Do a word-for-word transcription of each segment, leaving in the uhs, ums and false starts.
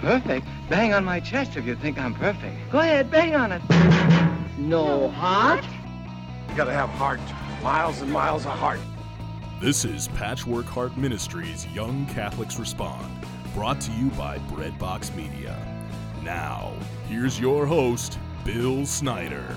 Perfect? Bang on my chest if you think I'm perfect. Go ahead, bang on it. No heart? You gotta have heart. Miles and miles of heart. This is Patchwork Heart Ministries Young Catholics Respond, brought to you by Breadbox Media. Now, here's your host, Bill Snyder.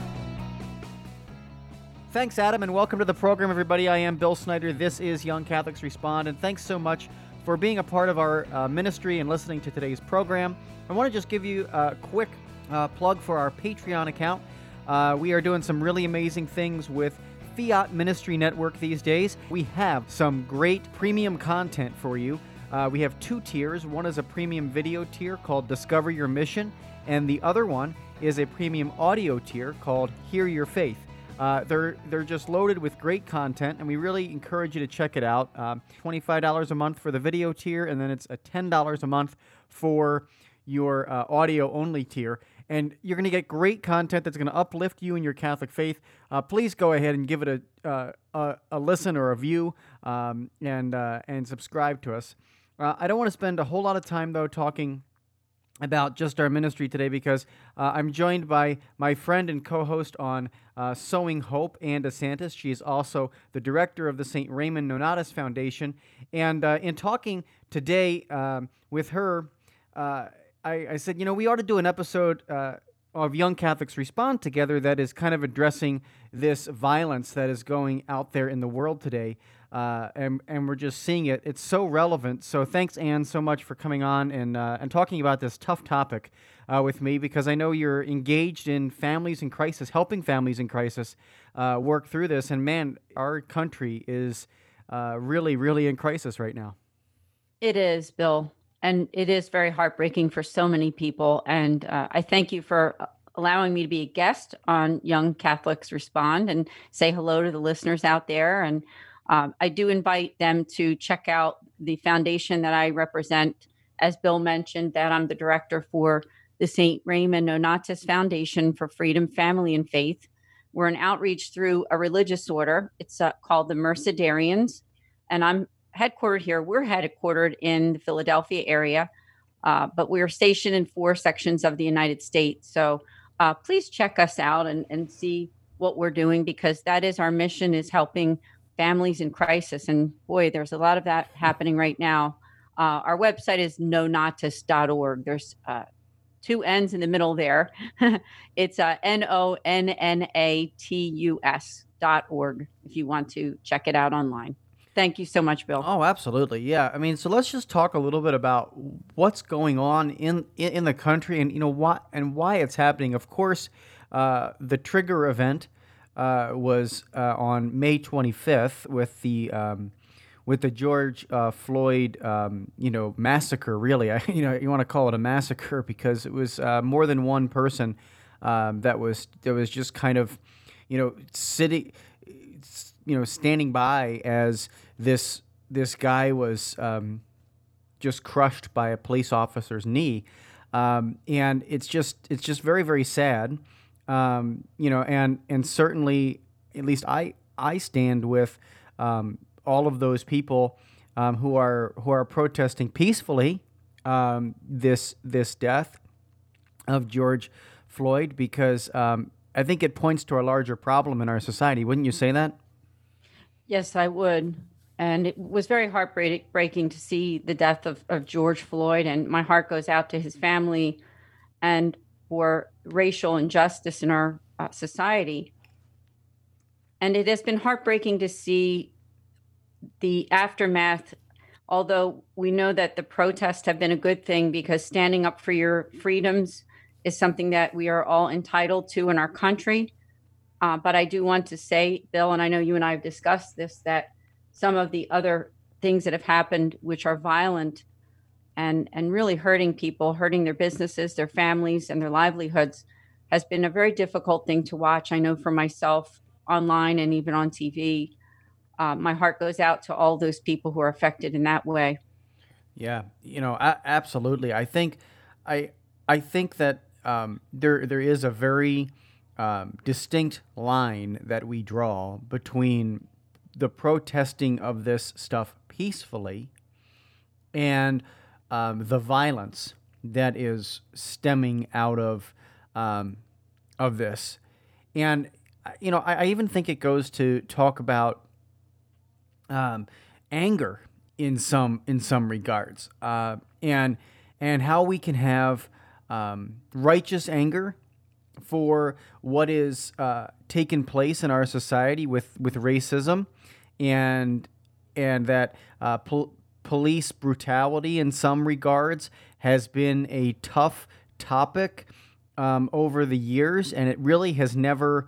Thanks, Adam, and welcome to the program, everybody. I am Bill Snyder. This is Young Catholics Respond, and thanks so much for being a part of our uh, ministry and listening to today's program. I want to just give you a quick uh, plug for our Patreon account. Uh, we are doing some really amazing things with Fiat Ministry Network these days. We have some great premium content for you. Uh, we have two tiers. One is a premium video tier called Discover Your Mission, and the other one is a premium audio tier called Hear Your Faith. Uh, they're they're just loaded with great content, and we really encourage you to check it out. Um, twenty-five dollars a month for the video tier, and then it's a ten dollars a month for your uh, audio-only tier. And you're going to get great content that's going to uplift you in your Catholic faith. Uh, please go ahead and give it a uh, a, a listen or a view, um, and uh, and subscribe to us. Uh, I don't want to spend a whole lot of time, though, talking about just our ministry today, because uh, I'm joined by my friend and co-host on uh, Sowing Hope, Anne DeSantis. She is also the director of the Saint Raymond Nonnatus Foundation. And uh, in talking today um, with her, uh, I, I said, you know, we ought to do an episode uh, of Young Catholics Respond together that is kind of addressing this violence that is going out there in the world today. Uh, and, and we're just seeing it. It's so relevant. So thanks, Anne, so much for coming on and uh, and talking about this tough topic uh, with me, because I know you're engaged in families in crisis, helping families in crisis uh, work through this. And man, our country is uh, really, really in crisis right now. It is, Bill. And it is very heartbreaking for so many people. And uh, I thank you for allowing me to be a guest on Young Catholics Respond, and say hello to the listeners out there. And Um, I do invite them to check out the foundation that I represent. As Bill mentioned, that I'm the director for the Saint Raymond Nonnatus Foundation for Freedom, Family, and Faith. We're an outreach through a religious order. It's uh, called the Mercedarians, and I'm headquartered here. We're headquartered in the Philadelphia area, uh, but we are stationed in four sections of the United States. So uh, please check us out and, and see what we're doing, because that is our mission, is helping families in crisis. And boy, there's a lot of that happening right now. Uh, our website is nonnatus dot org. There's uh, two N's in the middle there. It's uh, N O N N A T U S dot org if you want to check it out online. Thank you so much, Bill. Oh, absolutely. Yeah. I mean, so let's just talk a little bit about what's going on in, in, in the country, and, you know, why and why it's happening. Of course, uh, the trigger event Uh, was uh, on May twenty-fifth with the um, with the George uh, Floyd um, you know massacre. Really, I, you know you want to call it a massacre, because it was uh, more than one person um, that was that was just kind of you know sitting you know standing by as this this guy was um, just crushed by a police officer's knee, um, and it's just it's just very, very sad. Um, you know, and, and certainly, at least I, I stand with, um, all of those people, um, who are, who are protesting peacefully, um, this, this death of George Floyd, because, um, I think it points to a larger problem in our society. Wouldn't you say that? Yes, I would. And it was very heartbreaking to see the death of, of George Floyd, and my heart goes out to his family, and for racial injustice in our uh, society. And it has been heartbreaking to see the aftermath, although we know that the protests have been a good thing, because standing up for your freedoms is something that we are all entitled to in our country. Uh, but I do want to say, Bill, and I know you and I have discussed this, that some of the other things that have happened, which are violent, and and really hurting people, hurting their businesses, their families, and their livelihoods, has been a very difficult thing to watch. I know for myself, online and even on T V, uh, my heart goes out to all those people who are affected in that way. Yeah, you know, I, absolutely. I think, I I think that um, there there is a very um, distinct line that we draw between the protesting of this stuff peacefully and Um, the violence that is stemming out of um, of this. And, you know, I, I even think it goes to talk about um, anger in some in some regards, uh, and and how we can have um, righteous anger for what is uh, taken place in our society with, with racism and and that uh, pol- police brutality in some regards has been a tough topic um, over the years, and it really has never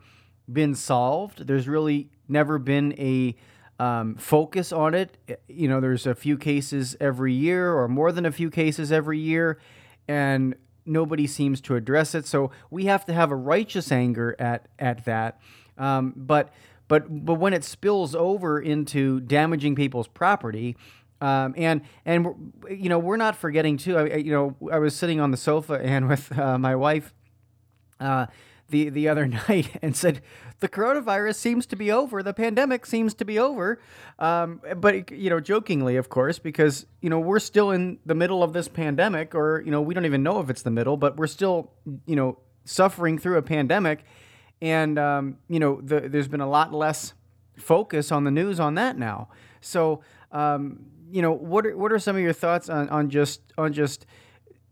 been solved. There's really never been a um, focus on it. You know, there's a few cases every year or more than a few cases every year, and nobody seems to address it. So we have to have a righteous anger at at that. Um, but but but when it spills over into damaging people's property, um, and and you know we're not forgetting too. I, you know I was sitting on the sofa and with uh, my wife uh, the the other night and said the coronavirus seems to be over. The pandemic seems to be over. Um, but you know jokingly, of course, because you know we're still in the middle of this pandemic, or you know we don't even know if it's the middle, but we're still you know suffering through a pandemic. And, um, you know, the, there's been a lot less focus on the news on that now. So, um, you know, what are, what are some of your thoughts on, on just on just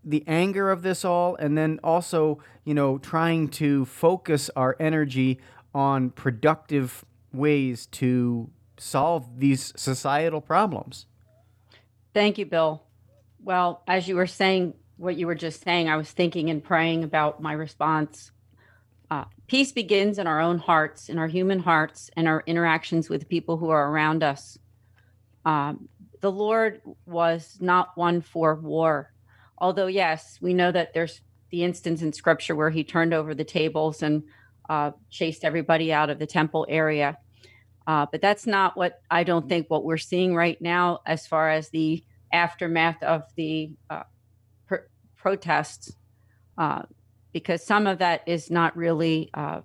the anger of this all? And then also, you know, trying to focus our energy on productive ways to solve these societal problems. Thank you, Bill. Well, as you were saying what you were just saying, I was thinking and praying about my response. Uh, peace begins in our own hearts, in our human hearts, and our interactions with people who are around us. Um, the Lord was not one for war. Although, yes, we know that there's the instance in Scripture where he turned over the tables and uh, chased everybody out of the temple area. Uh, but that's not what I don't think what we're seeing right now as far as the aftermath of the uh, pr- protests. Uh, because some of that is not really, uh,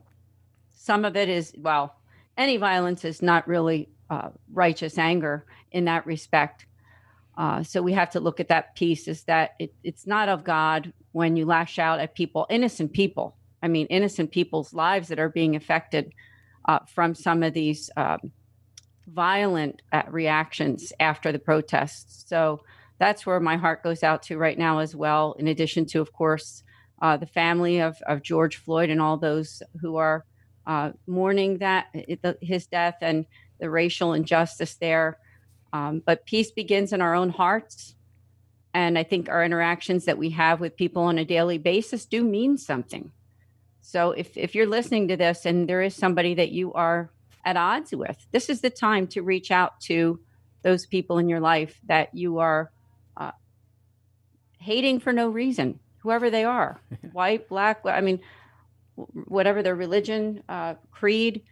some of it is, well, any violence is not really uh, righteous anger in that respect. Uh, so we have to look at that piece is that it, it's not of God when you lash out at people, innocent people. I mean, innocent people's lives that are being affected uh, from some of these um, violent uh, reactions after the protests. So that's where my heart goes out to right now as well, in addition to, of course, Uh, the family of, of George Floyd and all those who are uh, mourning that his death and the racial injustice there. Um, but peace begins in our own hearts. And I think our interactions that we have with people on a daily basis do mean something. So if, if you're listening to this and there is somebody that you are at odds with, this is the time to reach out to those people in your life that you are uh, hating for no reason. Whoever they are, white, black, I mean, whatever their religion, uh, creed,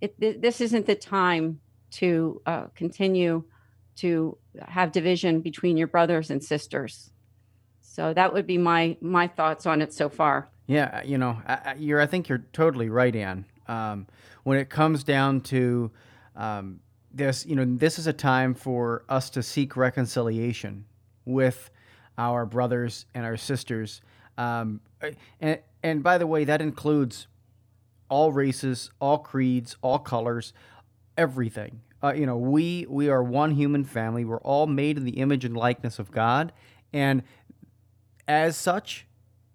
it, th- this isn't the time to uh, continue to have division between your brothers and sisters. So that would be my my thoughts on it so far. Yeah, you know, I, you're. I think you're totally right, Anne. Um, when it comes down to um, this, you know, this is a time for us to seek reconciliation with our brothers and our sisters. Um, and, and by the way, that includes all races, all creeds, all colors, everything. Uh, you know, we we are one human family. We're all made in the image and likeness of God. And as such,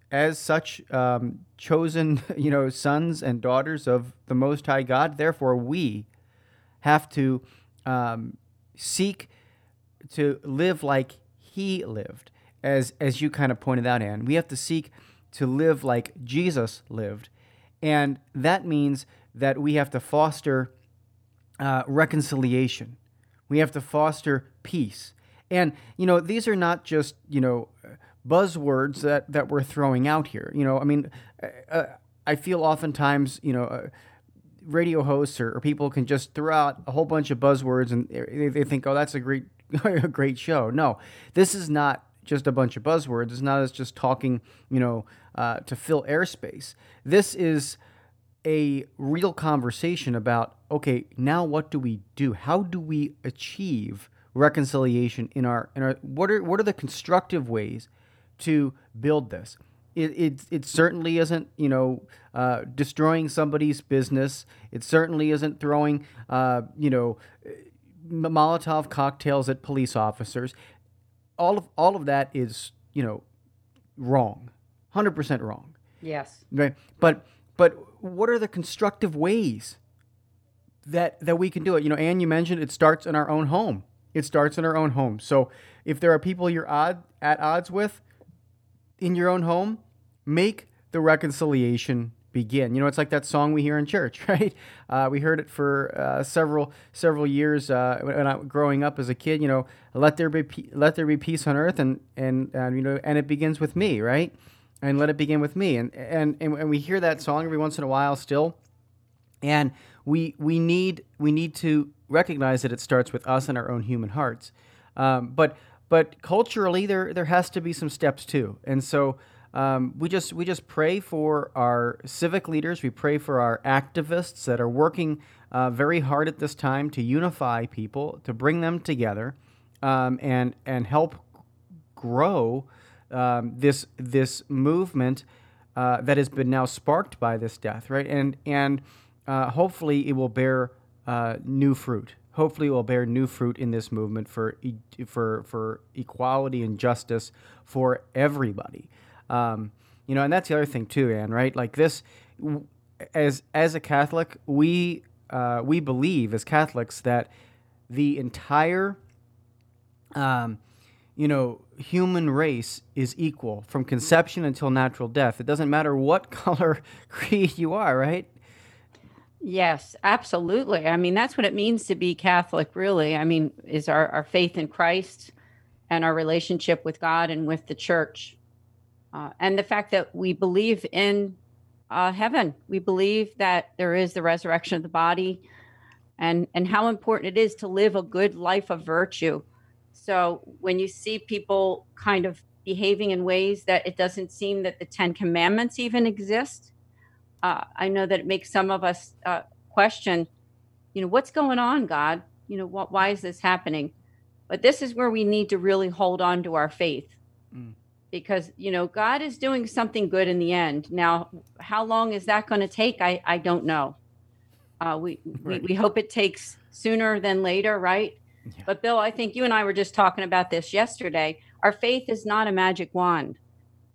as such um, chosen, you know, sons and daughters of the Most High God, therefore we have to um, seek to live like he lived. As as you kind of pointed out, Anne, we have to seek to live like Jesus lived. And that means that we have to foster uh, reconciliation. We have to foster peace. And, you know, these are not just, you know, buzzwords that, that we're throwing out here. You know, I mean, uh, I feel oftentimes, you know, uh, radio hosts or, or people can just throw out a whole bunch of buzzwords and they, they think, oh, that's a great, a great show. No, this is not just a bunch of buzzwords. It's not us just talking, you know, uh, to fill airspace. This is a real conversation about, okay, now what do we do? How do we achieve reconciliation in our, in our, what are, what are the constructive ways to build this. It, it, it certainly isn't, you know, uh, destroying somebody's business. It certainly isn't throwing, uh, you know, Molotov cocktails at police officers. All of all of that is, you know, wrong, one hundred percent wrong. Yes. Right. But but what are the constructive ways that that we can do it? You know, Anne, you mentioned it starts in our own home. It starts in our own home. So if there are people you're odd, at odds with in your own home, make the reconciliation begin. You know, it's like that song we hear in church, right? Uh, we heard it for uh, several several years uh, when I, growing up as a kid. You know, let there be pe- let there be peace on earth, and and uh, you know, and it begins with me, right? And let it begin with me. And and and we hear that song every once in a while still, and we we need we need to recognize that it starts with us and our own human hearts. Um, but but culturally, there there has to be some steps too, and so. Um, we just we just pray for our civic leaders. We pray for our activists that are working uh, very hard at this time to unify people, to bring them together, um, and and help grow um, this this movement uh, that has been now sparked by this death, right? And and uh, hopefully it will bear uh, new fruit. Hopefully, it will bear new fruit in this movement for e- for for equality and justice for everybody. Um, you know, and that's the other thing too, Anne, right? Like this, as as a Catholic, we uh, we believe as Catholics that the entire, um, you know, human race is equal from conception until natural death. It doesn't matter what color, creed you are, right? Yes, absolutely. I mean, that's what it means to be Catholic, really. I mean, is our, our faith in Christ and our relationship with God and with the Church. Uh, and the fact that we believe in uh, heaven, we believe that there is the resurrection of the body, and, and how important it is to live a good life of virtue. So when you see people kind of behaving in ways that it doesn't seem that the Ten Commandments even exist, uh, I know that it makes some of us uh, question, you know, what's going on, God? You know, what, why is this happening? But this is where we need to really hold on to our faith. Mm. Because, you know, God is doing something good in the end. Now, how long is that going to take? I, I don't know. Uh, we, right. we we hope it takes sooner than later, right? Yeah. But, Bill, I think you and I were just talking about this yesterday. Our faith is not a magic wand.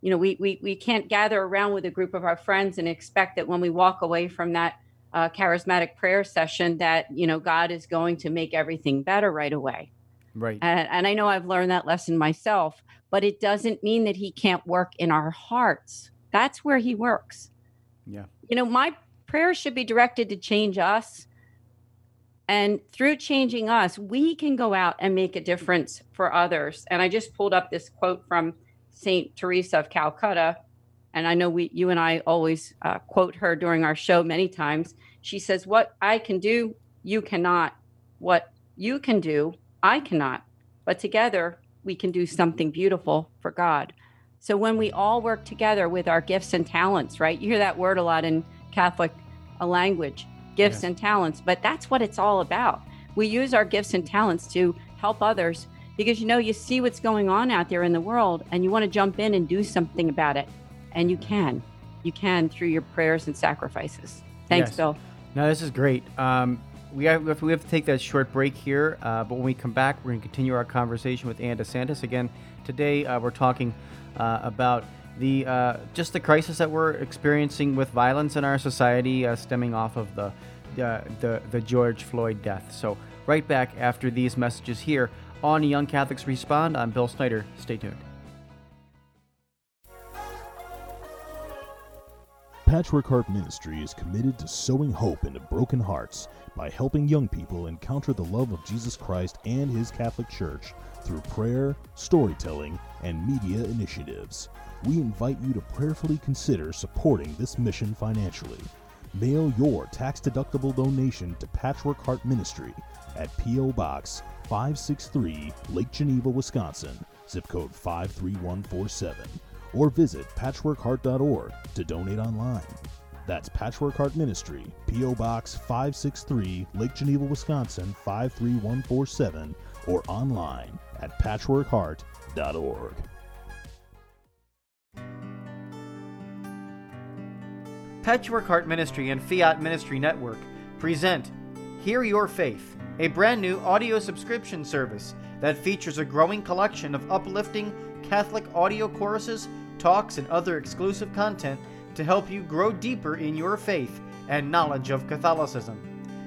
You know, we we, we can't gather around with a group of our friends and expect that when we walk away from that uh, charismatic prayer session that, you know, God is going to make everything better right away. Right. And, and I know I've learned that lesson myself. But it doesn't mean that he can't work in our hearts. That's where he works. Yeah. You know, my prayer should be directed to change us. And through changing us, we can go out and make a difference for others. And I just pulled up this quote from Saint Teresa of Calcutta. And I know we, you and I always uh, quote her during our show many times. She says, what I can do, you cannot. What you can do, I cannot. But together, we can do something beautiful for God. So when we all work together with our gifts and talents, right? You hear that word a lot in Catholic language, gifts yeah. and talents, but that's what it's all about. We use our gifts and talents to help others because, you know, you see what's going on out there in the world and you want to jump in and do something about it. And you can, you can through your prayers and sacrifices. Thanks, yes. Bill. No, this is great. Um, We have, we have to take that short break here, uh, but when we come back, we're going to continue our conversation with Anne DeSantis. Again, today uh, we're talking uh, about the uh, just the crisis that we're experiencing with violence in our society uh, stemming off of the, uh, the the George Floyd death. So right back after these messages here on Young Catholics Respond. I'm Bill Snyder. Stay tuned. Patchwork Heart Ministry is committed to sowing hope into broken hearts by helping young people encounter the love of Jesus Christ and His Catholic Church through prayer, storytelling, and media initiatives. We invite you to prayerfully consider supporting this mission financially. Mail your tax-deductible donation to Patchwork Heart Ministry at P O. Box five sixty-three, Lake Geneva, Wisconsin, zip code five three one four seven. Or visit patchwork heart dot org to donate online. That's Patchwork Heart Ministry, P O. Box five sixty-three, Lake Geneva, Wisconsin, five three one four seven, or online at patchwork heart dot org. Patchwork Heart Ministry and Fiat Ministry Network present Hear Your Faith, a brand new audio subscription service that features a growing collection of uplifting Catholic audio choruses, talks, and other exclusive content to help you grow deeper in your faith and knowledge of Catholicism.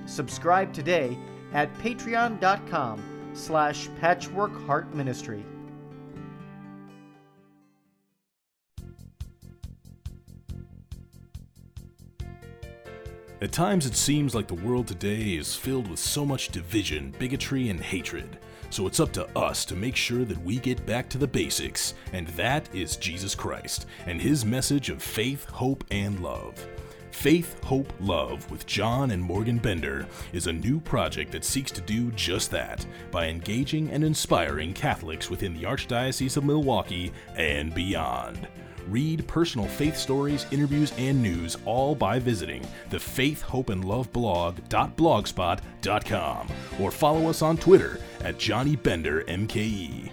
Subscribe today at patreon.com slash patchworkheartministry. At times it seems like the world today is filled with so much division, bigotry, and hatred. So it's up to us to make sure that we get back to the basics, and that is Jesus Christ and his message of faith, hope, and love. Faith, Hope, Love with John and Morgan Bender is a new project that seeks to do just that by engaging and inspiring Catholics within the Archdiocese of Milwaukee and beyond. Read personal faith stories, interviews, and news all by visiting the Faith, Hope, and Love blog dot blogspot dot com or follow us on Twitter at Johnny Bender M K E.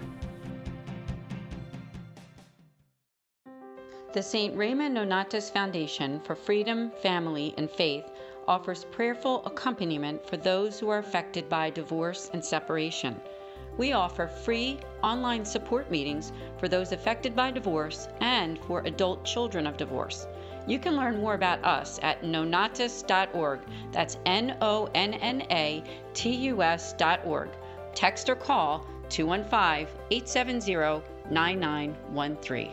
The Saint Raymond Nonnatus Foundation for Freedom, Family, and Faith offers prayerful accompaniment for those who are affected by divorce and separation. We offer free online support meetings for those affected by divorce and for adult children of divorce. You can learn more about us at nonnatus dot org. That's N O N N A T U S dot org. Text or call two one five, eight seven zero, nine nine one three.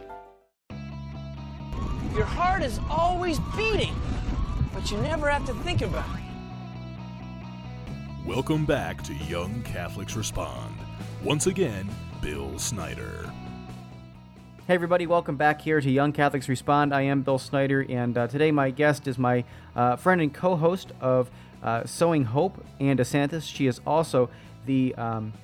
Your heart is always beating, but you never have to think about it. Welcome back to Young Catholics Respond. Once again, Bill Snyder. Hey everybody, welcome back here to Young Catholics Respond. I am Bill Snyder, and uh, today my guest is my uh, friend and co-host of uh, Sowing Hope, Anne DeSantis. She is also the... Um,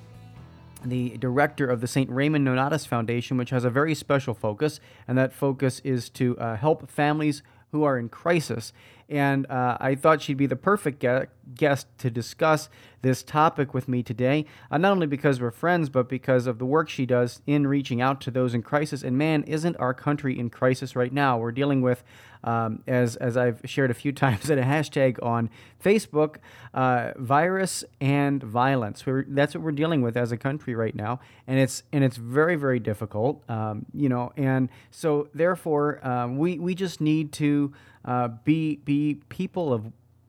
the director of the Saint Raymond Nonnatus Foundation, which has a very special focus, and that focus is to uh, help families who are in crisis. And uh, I thought she'd be the perfect ge- guest to discuss this topic with me today, uh, not only because we're friends, but because of the work she does in reaching out to those in crisis. And man, isn't our country in crisis right now? We're dealing with, um, as as I've shared a few times in a hashtag on Facebook, uh, virus and violence. We're, that's what we're dealing with as a country right now, and it's and it's very, very difficult, um, you know. And so, therefore, um, we we just need to. Uh, be be people of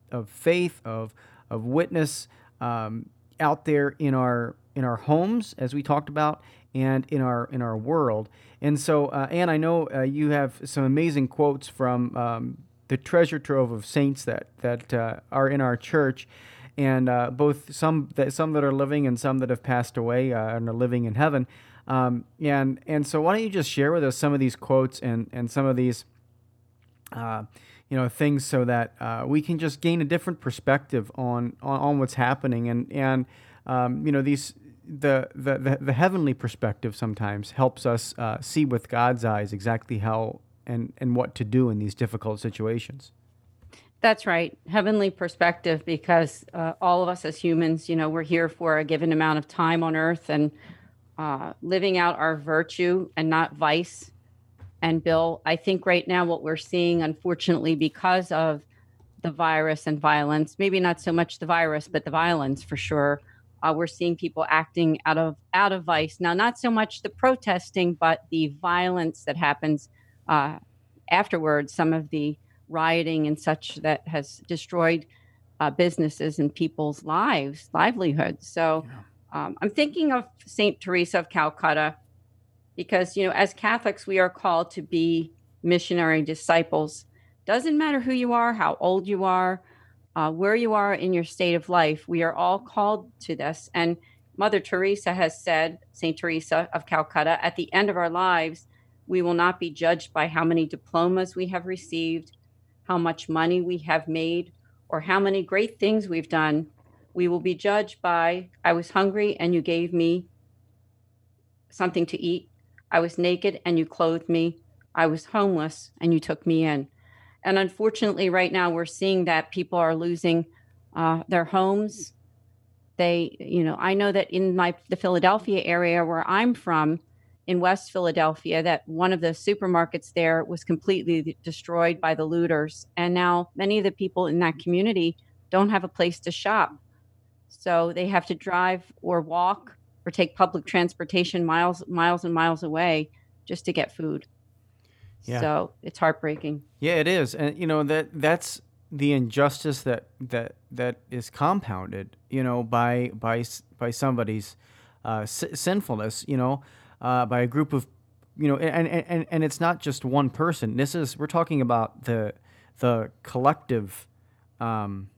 of faith, of of witness um, out there in our in our homes, as we talked about, and in our in our world. And so, uh, Anne, I know uh, you have some amazing quotes from um, the treasure trove of saints that that uh, are in our church, and uh, both some that some that are living and some that have passed away uh, and are living in heaven. Um, and and so, why don't you just share with us some of these quotes and and some of these. Uh, you know, things so that uh, we can just gain a different perspective on, on, on what's happening, and and um, you know these the, the the the heavenly perspective sometimes helps us uh, see with God's eyes exactly how and and what to do in these difficult situations. That's right, heavenly perspective, because uh, all of us as humans, you know, we're here for a given amount of time on earth, and uh, living out our virtue and not vice. And Bill, I think right now what we're seeing, unfortunately, because of the virus and violence, maybe not so much the virus, but the violence for sure, uh, we're seeing people acting out of out of vice. Now, not so much the protesting, but the violence that happens uh, afterwards, some of the rioting and such that has destroyed uh, businesses and people's lives, livelihoods. So um, I'm thinking of Saint Teresa of Calcutta. Because, you know, as Catholics, we are called to be missionary disciples. Doesn't matter who you are, how old you are, uh, where you are in your state of life. We are all called to this. And Mother Teresa has said, Saint Teresa of Calcutta, at the end of our lives, we will not be judged by how many diplomas we have received, how much money we have made, or how many great things we've done. We will be judged by, I was hungry and you gave me something to eat. I was naked and you clothed me. I was homeless and you took me in. And unfortunately, right now we're seeing that people are losing uh, their homes. They, you know, I know that in my the Philadelphia area where I'm from, in West Philadelphia, that one of the supermarkets there was completely destroyed by the looters. And now many of the people in that community don't have a place to shop. So they have to drive or walk or take public transportation miles, miles and miles away just to get food. Yeah. So it's heartbreaking. Yeah, it is. And, you know, that that's the injustice that that that is compounded, you know, by by by somebody's uh, s- sinfulness, you know, uh, by a group of, you know, and, and, and, and it's not just one person. This is, we're talking about the the collective um,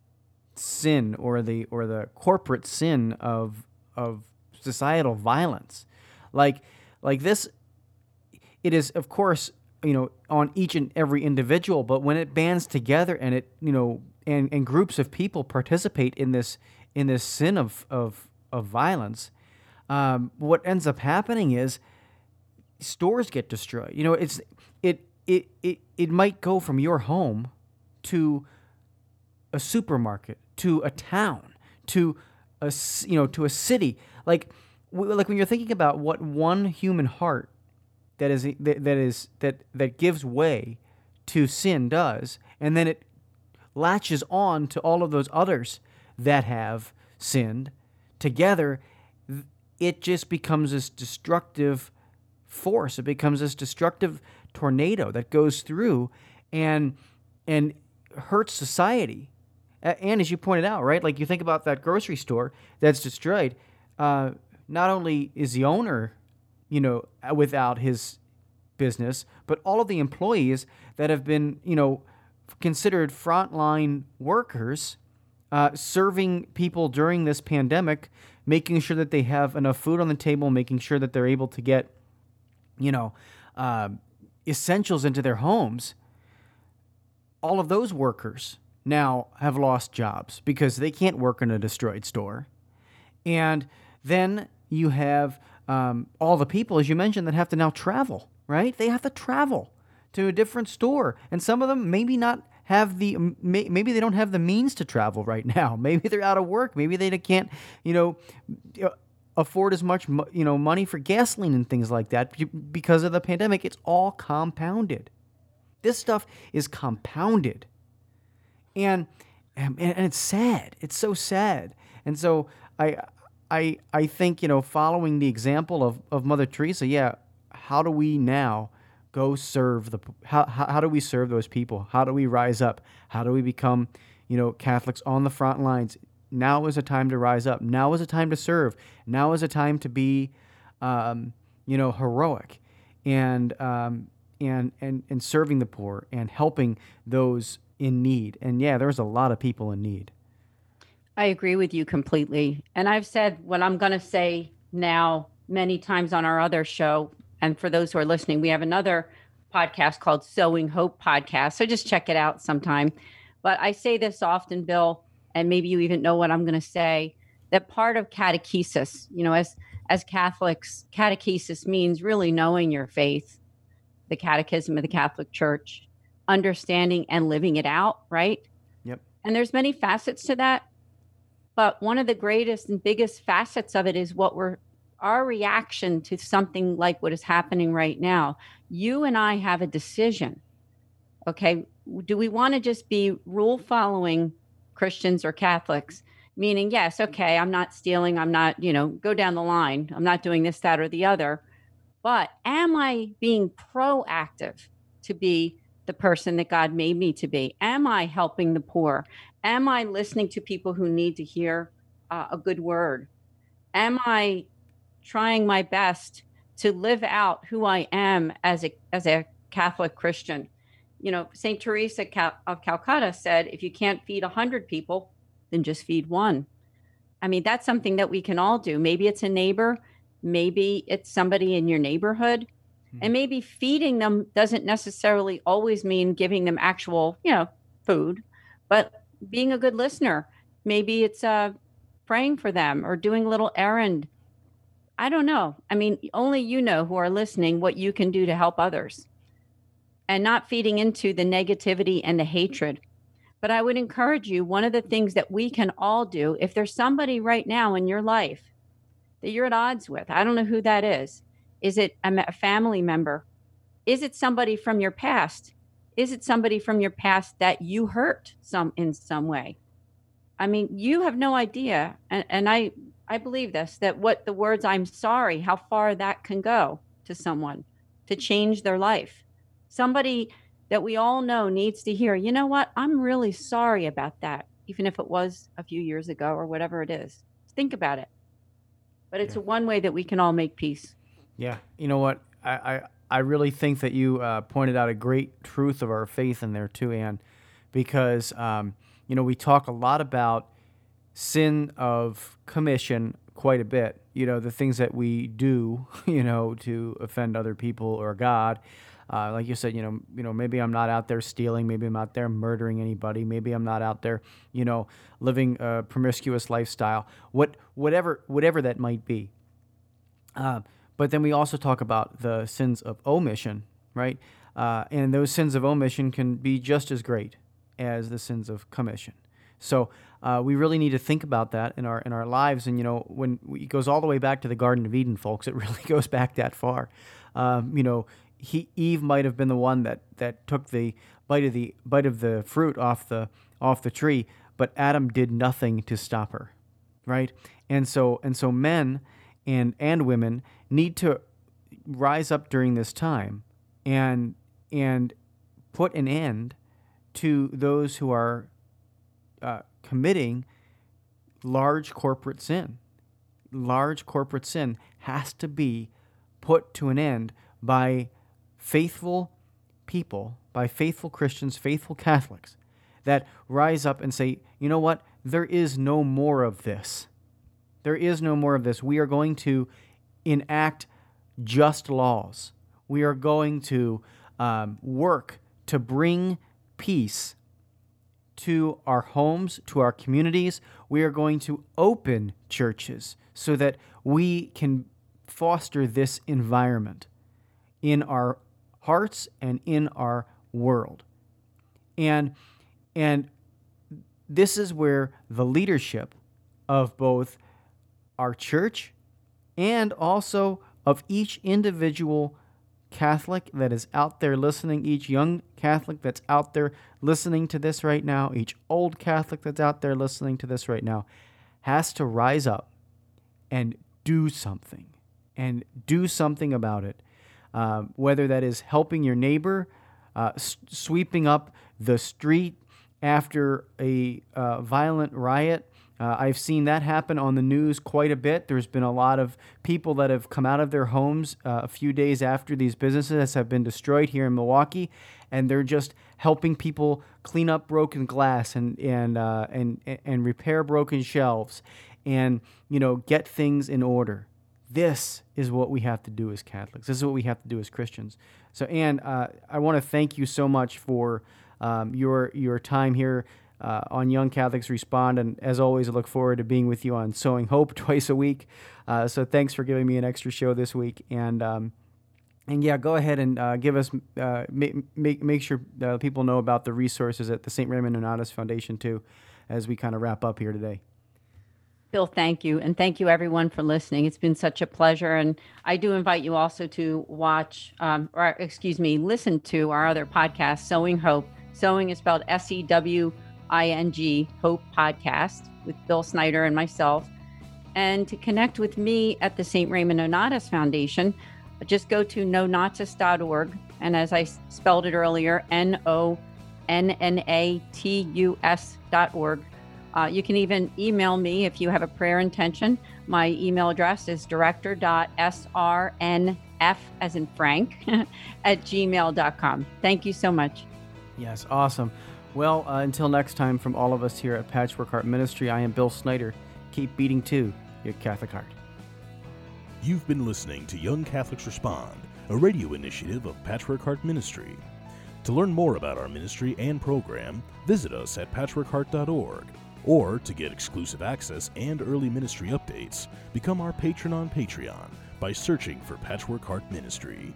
sin or the or the corporate sin of of societal violence, like like this. It is, of course, you know, on each and every individual, but when it bands together and it, you know, and, and groups of people participate in this in this sin of of, of violence, um, what ends up happening is stores get destroyed. You know, it's it it it it might go from your home to a supermarket, to a town, to a you know to a city. Like like when you're thinking about what one human heart that is that, that is that that gives way to sin does, and then it latches on to all of those others that have sinned together, it just becomes this destructive force. It becomes this destructive tornado that goes through and and hurts society. And as you pointed out, right, like you think about that grocery store that's destroyed, uh, not only is the owner, you know, without his business, but all of the employees that have been, you know, considered frontline workers, uh, serving people during this pandemic, making sure that they have enough food on the table, making sure that they're able to get, you know, uh, essentials into their homes. All of those workers now have lost jobs because they can't work in a destroyed store. And then you have um, all the people, as you mentioned, that have to now travel, right? They have to travel to a different store. And some of them maybe not have the, may, maybe they don't have the means to travel right now. Maybe they're out of work. Maybe they can't, you know, afford as much, you know, money for gasoline and things like that because of the pandemic. It's all compounded. This stuff is compounded. And, and and it's sad. It's so sad. And so I I I think, you know, following the example of, of Mother Teresa, yeah, how do we now go serve the how how do we serve those people? How do we rise up? How do we become, you know, Catholics on the front lines? Now is a time to rise up. Now is a time to serve. Now is a time to be um, you know, heroic and um and and and serving the poor and helping those in need. And yeah, there's a lot of people in need. I agree with you completely. And I've said what I'm going to say now many times on our other show. And for those who are listening, we have another podcast called Sowing Hope Podcast. So just check it out sometime. But I say this often, Bill, and maybe you even know what I'm going to say, that part of catechesis, you know, as, as Catholics, catechesis means really knowing your faith, the catechism of the Catholic Church, understanding and living it out, right? Yep. And there's many facets to that, but one of the greatest and biggest facets of it is what we're our reaction to something like what is happening right now. You and I have a decision. Okay, do we want to just be rule-following Christians or Catholics? Meaning, yes, okay, I'm not stealing, I'm not, you know, go down the line, I'm not doing this, that, or the other. But am I being proactive to be the person that God made me to be? Am I helping the poor? Am I listening to people who need to hear uh, a good word? Am I trying my best to live out who I am as a as a Catholic Christian? You know, Saint Teresa of Calcutta said, if you can't feed one hundred people, then just feed one. I mean, that's something that we can all do. Maybe it's a neighbor, maybe it's somebody in your neighborhood. And maybe feeding them doesn't necessarily always mean giving them actual, you know, food, but being a good listener. Maybe it's uh, praying for them or doing a little errand. I don't know. I mean, only you know who are listening what you can do to help others and not feeding into the negativity and the hatred. But I would encourage you, one of the things that we can all do, if there's somebody right now in your life that you're at odds with, I don't know who that is, Is it a family member? Is it somebody from your past? Is it somebody from your past that you hurt some in some way? I mean, you have no idea. And, and I, I believe this, that what the words "I'm sorry," how far that can go to someone to change their life. Somebody that we all know needs to hear, you know what, I'm really sorry about that, even if it was a few years ago or whatever it is. Think about it. But it's yeah. one way that we can all make peace. Yeah. You know what? I, I, I really think that you uh, pointed out a great truth of our faith in there too, Anne, because, um, you know, we talk a lot about sin of commission quite a bit, you know, the things that we do, you know, to offend other people or God. Uh, like you said, you know, you know, maybe I'm not out there stealing, maybe I'm not there murdering anybody, maybe I'm not out there, you know, living a promiscuous lifestyle, what, whatever, whatever that might be. Uh, but then we also talk about the sins of omission, right? Uh, and those sins of omission can be just as great as the sins of commission. So uh, we really need to think about that in our in our lives. And, you know, when we, it goes all the way back to the Garden of Eden, folks, it really goes back that far. Um, you know, He, Eve might have been the one that, that took the bite of the bite of the fruit off the off the tree, but Adam did nothing to stop her, right? And so and so men and and women need to rise up during this time and and put an end to those who are uh, committing large corporate sin. Large corporate sin has to be put to an end by faithful people, by faithful Christians, faithful Catholics that rise up and say, you know what, there is no more of this. There is no more of this. We are going to enact just laws. We are going to um, work to bring peace to our homes, to our communities. We are going to open churches so that we can foster this environment in our hearts and in our world. And and this is where the leadership of both our church and also of each individual Catholic that is out there listening, each young Catholic that's out there listening to this right now, each old Catholic that's out there listening to this right now, has to rise up and do something, and do something about it. Uh, whether that is helping your neighbor, uh, s- sweeping up the street after a uh, violent riot. Uh, I've seen that happen on the news quite a bit. There's been a lot of people that have come out of their homes uh, a few days after these businesses have been destroyed here in Milwaukee, and they're just helping people clean up broken glass and and uh, and and repair broken shelves, and you know, get things in order. This is what we have to do as Catholics. This is what we have to do as Christians. So, Anne, uh, I want to thank you so much for um, your your time here uh, on Young Catholics Respond. And as always, I look forward to being with you on Sowing Hope twice a week. Uh, so thanks for giving me an extra show this week. And, um, and yeah, go ahead and uh, give us, uh, make, make, make sure uh, people know about the resources at the Saint Raymond Nonnatus Foundation, too, as we kind of wrap up here today. Bill, thank you. And thank you, everyone, for listening. It's been such a pleasure. And I do invite you also to watch, um, or excuse me, listen to our other podcast, Sowing Hope. Sowing is spelled S E W I N G, Hope Podcast, with Bill Snyder and myself. And to connect with me at the Saint Raymond Nonnatus Foundation, just go to nonnatus dot org. And as I spelled it earlier, N O N N A T U S dot org. Uh, you can even email me if you have a prayer intention. My email address is director dot s r n f, as in Frank, at gmail dot com. Thank you so much. Yes, awesome. Well, uh, until next time, from all of us here at Patchwork Heart Ministry, I am Bill Snyder. Keep beating to your Catholic heart. You've been listening to Young Catholics Respond, a radio initiative of Patchwork Heart Ministry. To learn more about our ministry and program, visit us at patchwork heart dot org. Or to get exclusive access and early ministry updates, become our patron on Patreon by searching for Patchwork Heart Ministry.